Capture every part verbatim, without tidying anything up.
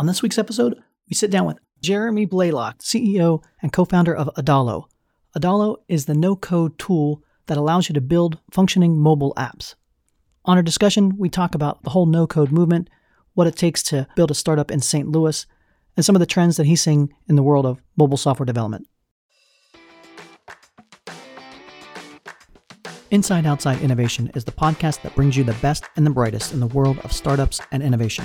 On this week's episode, we sit down with Jeremy Blaylock, C E O and co-founder of Adalo. Adalo is the no-code tool that allows you to build functioning mobile apps. On our discussion, we talk about the whole no-code movement, what it takes to build a startup in Saint Louis, and some of the trends that he's seeing in the world of mobile software development. Inside Outside Innovation is the podcast that brings you the best and the brightest in the world of startups and innovation.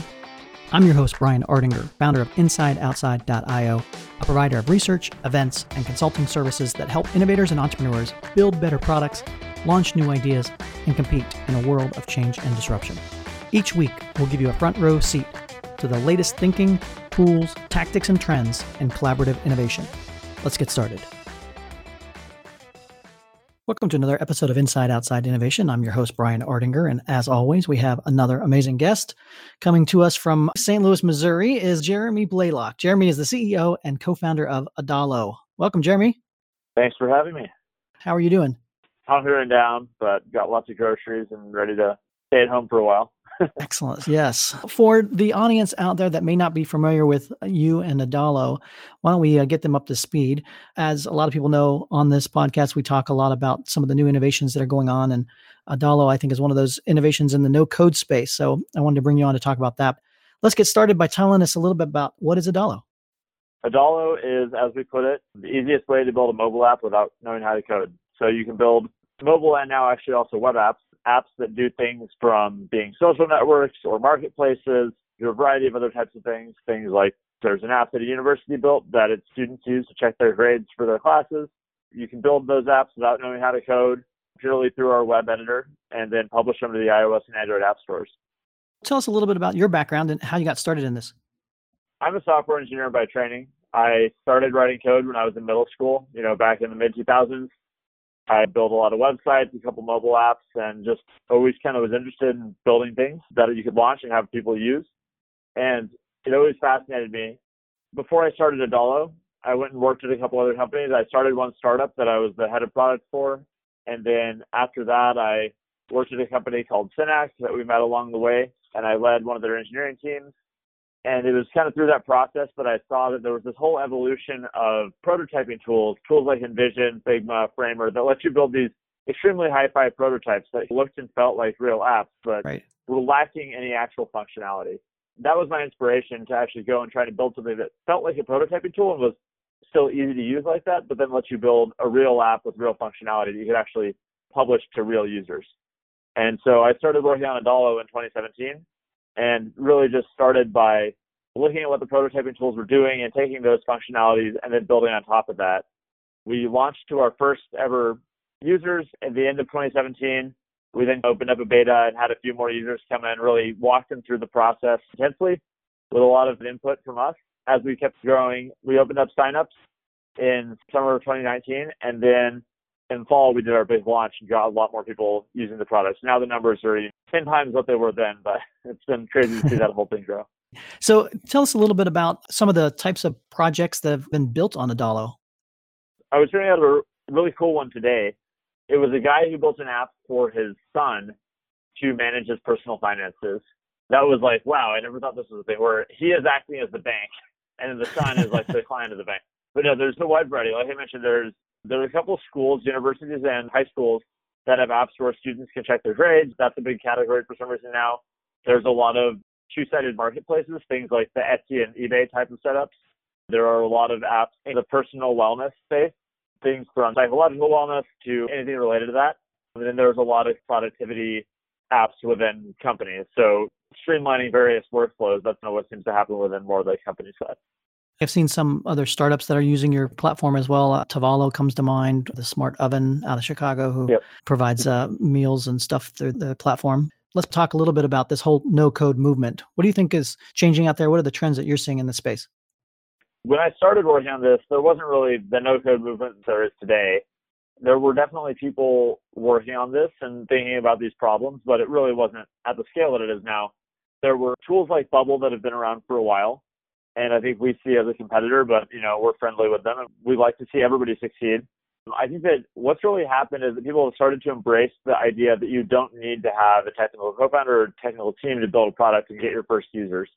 I'm your host, Brian Ardinger, founder of Inside Outside dot I O, a provider of research, events, and consulting services that help innovators and entrepreneurs build better products, launch new ideas, and compete in a world of change and disruption. Each week, we'll give you a front row seat to the latest thinking, tools, tactics, and trends in collaborative innovation. Let's get started. Welcome to another episode of Inside Outside Innovation. I'm your host, Brian Ardinger, and as always, we have another amazing guest. Coming to us from Saint Louis, Missouri is Jeremy Blaylock. Jeremy is the C E O and co-founder of Adalo. Welcome, Jeremy. Thanks for having me. How are you doing? I'm here and down, but got lots of groceries and ready to stay at home for a while. Excellent. Yes. For the audience out there that may not be familiar with you and Adalo, why don't we uh, get them up to speed? As a lot of people know, on this podcast, we talk a lot about some of the new innovations that are going on. And Adalo, I think, is one of those innovations in the no-code space. So I wanted to bring you on to talk about that. Let's get started by telling us a little bit about what is Adalo. Adalo is, as we put it, the easiest way to build a mobile app without knowing how to code. So you can build mobile and now actually also web apps. apps that do things from being social networks or marketplaces to a variety of other types of things. Things like there's an app that a university built that its students use to check their grades for their classes. You can build those apps without knowing how to code purely through our web editor and then publish them to the iOS and Android app stores. Tell us a little bit about your background and how you got started in this. I'm a software engineer by training. I started writing code when I was in middle school, you know, back in the mid two thousanand. I built a lot of websites, a couple mobile apps, and just always kind of was interested in building things that you could launch and have people use. And it always fascinated me. Before I started Adalo, I went and worked at a couple other companies. I started one startup that I was the head of product for. And then after that, I worked at a company called Synax that we met along the way. And I led one of their engineering teams. And it was kind of through that process that I saw that there was this whole evolution of prototyping tools, tools like InVision, Figma, Framer, that let you build these extremely hi-fi prototypes that looked and felt like real apps, but right. were lacking any actual functionality. That was my inspiration to actually go and try to build something that felt like a prototyping tool and was still easy to use like that, but then let you build a real app with real functionality that you could actually publish to real users. And so I started working on Adalo in twenty seventeen. And really just started by looking at what the prototyping tools were doing and taking those functionalities and then building on top of that. We launched to our first ever users at the end of twenty seventeen. We then opened up a beta and had a few more users come in, really walked them through the process intensely with a lot of input from us. As we kept growing, we opened up signups in summer of twenty nineteen. And then in fall, we did our big launch and got a lot more people using the products. Now the numbers are ten times what they were then, but it's been crazy to see that whole thing grow. So tell us a little bit about some of the types of projects that have been built on Adalo. I was hearing out of a really cool one today. It was a guy who built an app for his son to manage his personal finances. That was like, wow, I never thought this was a thing where he is acting as the bank and the son is like the client of the bank. But no, there's a wide variety. Like I mentioned, there's There are a couple of schools, universities and high schools that have apps where students can check their grades. That's a big category for some reason now. There's a lot of two-sided marketplaces, things like the Etsy and eBay type of setups. There are a lot of apps in the personal wellness space, things from psychological wellness to anything related to that. And then there's a lot of productivity apps within companies. So streamlining various workflows, that's not what seems to happen within more of the company side. I've seen some other startups that are using your platform as well. Uh, Tavalo comes to mind, the smart oven out of Chicago, who yep. provides uh, meals and stuff through the platform. Let's talk a little bit about this whole no-code movement. What do you think is changing out there? What are the trends that you're seeing in this space? When I started working on this, there wasn't really the no-code movement there is today. There were definitely people working on this and thinking about these problems, but it really wasn't at the scale that it is now. There were tools like Bubble that have been around for a while. And I think we see as a competitor, but, you know, we're friendly with them. And we like to see everybody succeed. I think that what's really happened is that people have started to embrace the idea that you don't need to have a technical co-founder or a technical team to build a product and get your first users.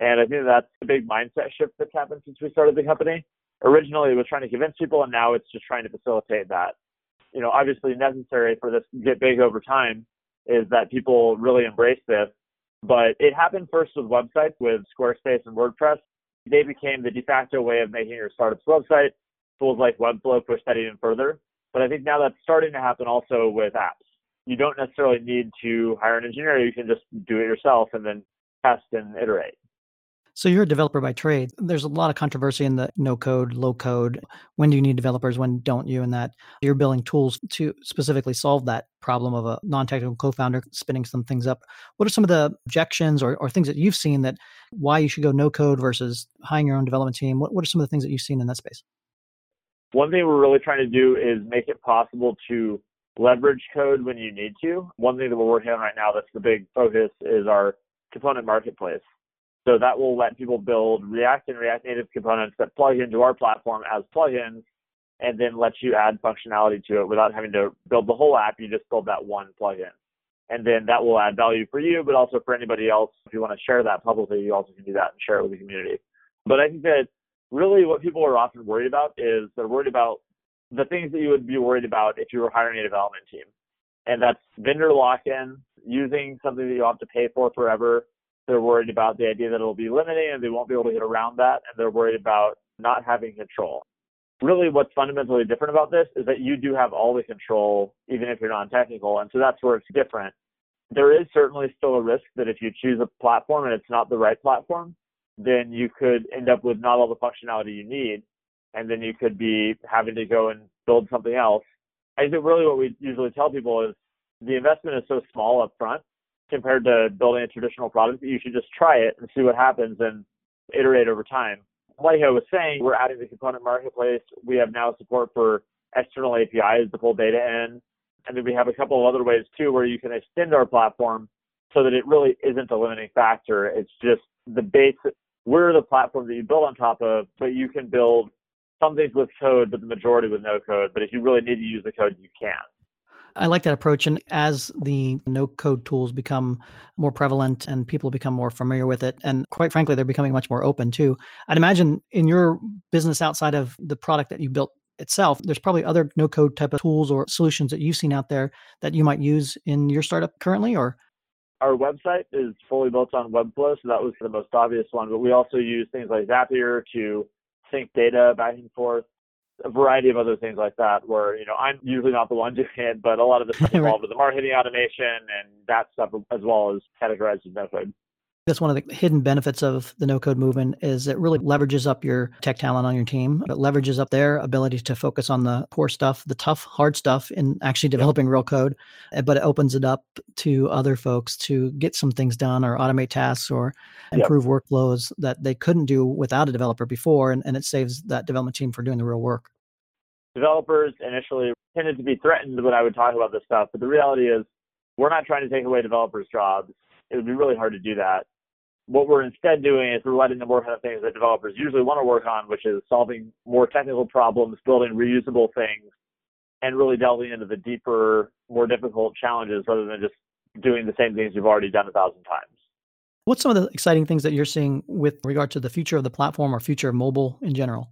And I think that's a big mindset shift that's happened since we started the company. Originally, it was trying to convince people, and now it's just trying to facilitate that. You know, obviously necessary for this to get big over time is that people really embrace this. But it happened first with websites, with Squarespace and WordPress. They became the de facto way of making your startup's website. Tools like Webflow pushed that even further. But I think now that's starting to happen also with apps. You don't necessarily need to hire an engineer. You can just do it yourself and then test and iterate. So you're a developer by trade. There's a lot of controversy in the no code, low code. When do you need developers? When don't you? And that you're building tools to specifically solve that problem of a non-technical co-founder spinning some things up. What are some of the objections or, or things that you've seen that why you should go no code versus hiring your own development team? What, what are some of the things that you've seen in that space? One thing we're really trying to do is make it possible to leverage code when you need to. One thing that we're working on right now that's the big focus is our component marketplace. So that will let people build React and React Native components that plug into our platform as plugins and then let you add functionality to it without having to build the whole app. You just build that one plugin. And then that will add value for you, but also for anybody else. If you want to share that publicly, you also can do that and share it with the community. But I think that really what people are often worried about is they're worried about the things that you would be worried about if you were hiring a development team. And that's vendor lock-in, using something that you have to pay for forever. They're worried about the idea that it'll be limiting and they won't be able to get around that. And they're worried about not having control. Really, what's fundamentally different about this is that you do have all the control, even if you're non-technical. And so that's where it's different. There is certainly still a risk that if you choose a platform and it's not the right platform, then you could end up with not all the functionality you need. And then you could be having to go and build something else. I think really what we usually tell people is the investment is so small up front compared to building a traditional product, you should just try it and see what happens and iterate over time. Like I was saying, we're adding the component marketplace. We have now support for external A P Is to pull data in. And then we have a couple of other ways too, where you can extend our platform so that it really isn't a limiting factor. It's just the base. We're the platform that you build on top of, but you can build some things with code, but the majority with no code. But if you really need to use the code, you can. I like that approach. And as the no-code tools become more prevalent and people become more familiar with it, and quite frankly, they're becoming much more open too. I'd imagine in your business outside of the product that you built itself, there's probably other no-code type of tools or solutions that you've seen out there that you might use in your startup currently, or? Our website is fully built on Webflow, so that was the most obvious one. But we also use things like Zapier to sync data back and forth. A variety of other things like that where, you know, I'm usually not the one doing it, but a lot of the stuff involved with the marketing automation and that stuff as well is categorized as no-code. That's one of the hidden benefits of the no-code movement is it really leverages up your tech talent on your team. It leverages up their ability to focus on the core stuff, the tough, hard stuff in actually developing real code, but it opens it up to other folks to get some things done or automate tasks or improve yep. workflows that they couldn't do without a developer before, and, and it saves that development team from doing the real work. Developers initially tended to be threatened when I would talk about this stuff, but the reality is we're not trying to take away developers' jobs. It would be really hard to do that. What we're instead doing is we're letting them work on the things that developers usually want to work on, which is solving more technical problems, building reusable things, and really delving into the deeper, more difficult challenges rather than just doing the same things you've already done a thousand times. What's some of the exciting things that you're seeing with regard to the future of the platform or future of mobile in general?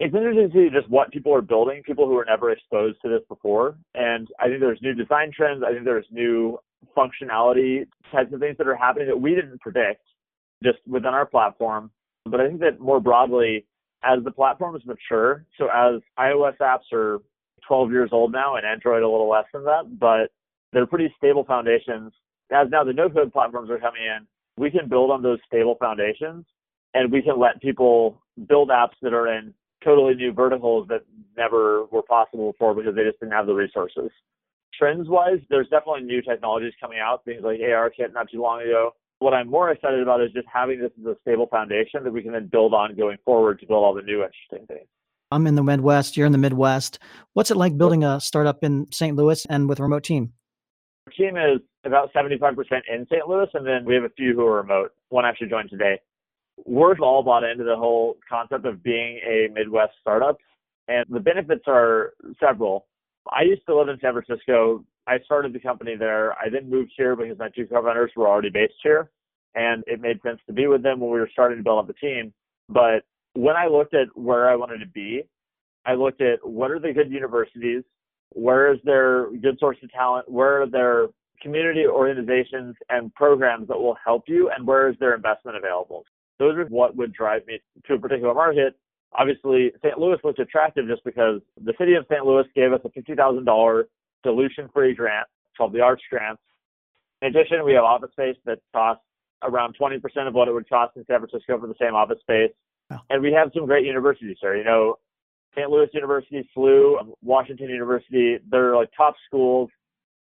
It's interesting to see just what people are building, people who were never exposed to this before. And I think there's new design trends. I think there's new functionality types of things that are happening that we didn't predict just within our platform. But I think that more broadly, as the platforms mature, so as iOS apps are twelve years old now and Android a little less than that, but they're pretty stable foundations. As now the no-code platforms are coming in, we can build on those stable foundations and we can let people build apps that are in totally new verticals that never were possible before because they just didn't have the resources. Trends-wise, there's definitely new technologies coming out, things like ARKit not too long ago. What I'm more excited about is just having this as a stable foundation that we can then build on going forward to build all the new interesting things. I'm in the Midwest. You're in the Midwest. What's it like building a startup in Saint Louis and with a remote team? Our team is about seventy-five percent in Saint Louis, and then we have a few who are remote. One actually joined today. We're all bought into the whole concept of being a Midwest startup, and the benefits are several. I used to live in San Francisco. I started the company there. I then moved here because my two co-founders were already based here. and it made sense to be with them when we were starting to build up the team. But when I looked at where I wanted to be, I looked at what are the good universities, where is there good source of talent, where are there community organizations and programs that will help you, and where is their investment available. Those are what would drive me to a particular market. Obviously, Saint Louis looked attractive just because the city of Saint Louis gave us a fifty thousand dollars solution-free grant called the Arch Grant. In addition, we have office space that costs around twenty percent of what it would cost in San Francisco for the same office space. Wow. And we have some great universities there. You know, Saint Louis University, S L U, Washington University, they're like top schools,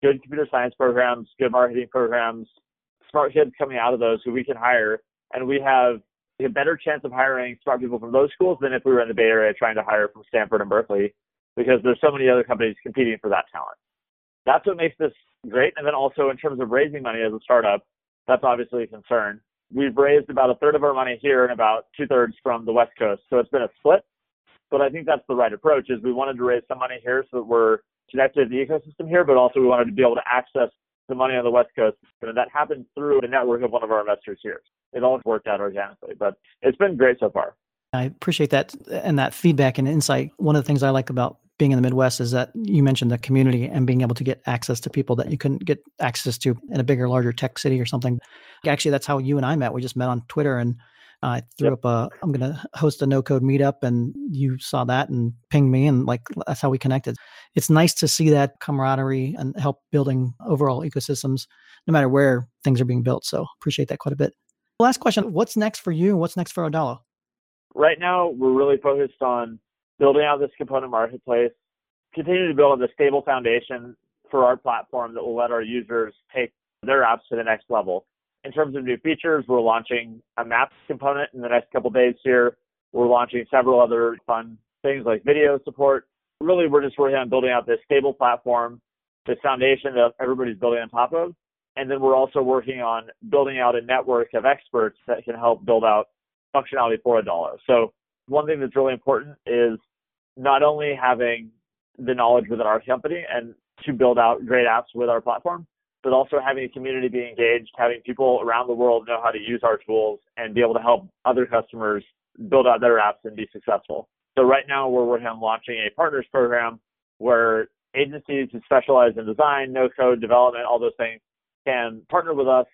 good computer science programs, good marketing programs, smart kids coming out of those who we can hire. And we have a better chance of hiring smart people from those schools than if we were in the Bay Area trying to hire from Stanford and Berkeley, because there's so many other companies competing for that talent. That's what makes this great. And then also in terms of raising money as a startup, that's obviously a concern. We've raised about a third of our money here and about two thirds from the West Coast. So it's been a split, but I think that's the right approach. Is we wanted to raise some money here so that we're connected to the ecosystem here, but also we wanted to be able to access the money on the West Coast. And that happened through the network of one of our investors here. It all worked out organically, but it's been great so far. I appreciate that and that feedback and insight. One of the things I like about being in the Midwest is that you mentioned the community and being able to get access to people that you couldn't get access to in a bigger, larger tech city or something. Actually, that's how you and I met. We just met on Twitter, and I threw yep. up a, I'm going to host a no-code meetup, and you saw that and pinged me, and like that's how we connected. It's nice to see that camaraderie and help building overall ecosystems, no matter where things are being built. So appreciate that quite a bit. Last question, what's next for you? What's next for Adalo? Right now, we're really focused on building out this component marketplace, continuing to build a stable foundation for our platform that will let our users take their apps to the next level. In terms of new features, we're launching a maps component in the next couple of days here. We're launching several other fun things like video support. Really, we're just working on building out this stable platform, this foundation that everybody's building on top of. And then we're also working on building out a network of experts that can help build out functionality for Adalo. So one thing that's really important is not only having the knowledge within our company and to build out great apps with our platform, but also having a community be engaged, having people around the world know how to use our tools and be able to help other customers build out their apps and be successful. So right now we're working on launching a partners program where agencies who specialize in design, no-code, development, all those things can partner with us,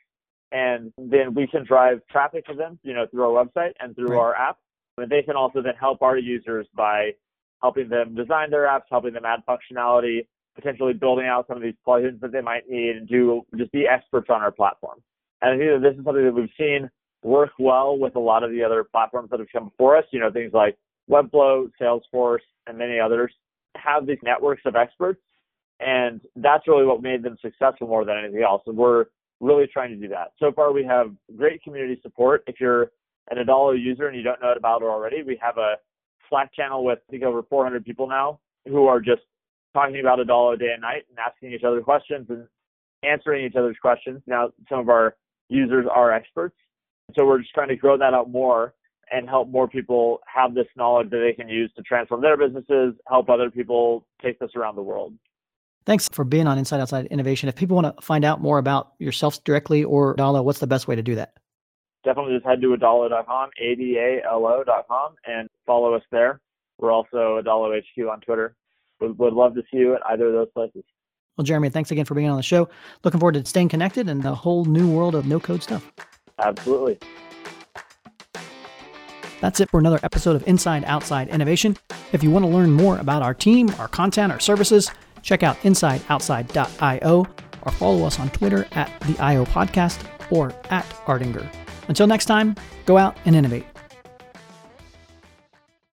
and then we can drive traffic to them, you know, through our website and through right. our app. But they can also then help our users by helping them design their apps, helping them add functionality, potentially building out some of these plugins that they might need, and do just be experts on our platform. And I think that this is something that we've seen work well with a lot of the other platforms that have come before us. You know, things like Webflow, Salesforce, and many others have these networks of experts, and that's really what made them successful more than anything else. And we're really trying to do that. So far, we have great community support. If you're an Adalo user and you don't know about it already, we have a Slack channel with, I think, over four hundred people now who are just talking about Adalo day and night and asking each other questions and answering each other's questions. Now, some of our users are experts. So we're just trying to grow that out more and help more people have this knowledge that they can use to transform their businesses, help other people take this around the world. Thanks for being on Inside Outside Innovation. If people want to find out more about yourselves directly or Adalo, what's the best way to do that? Definitely just head to adalo dot com, A D A L O dot com, and follow us there. We're also Adalo H Q on Twitter. Would, would love to see you at either of those places. Well, Jeremy, thanks again for being on the show. Looking forward to staying connected and the whole new world of no-code stuff. Absolutely. That's it for another episode of Inside Outside Innovation. If you want to learn more about our team, our content, our services, check out inside outside dot io or follow us on Twitter at the I O Podcast or at Ardinger. Until next time, go out and innovate.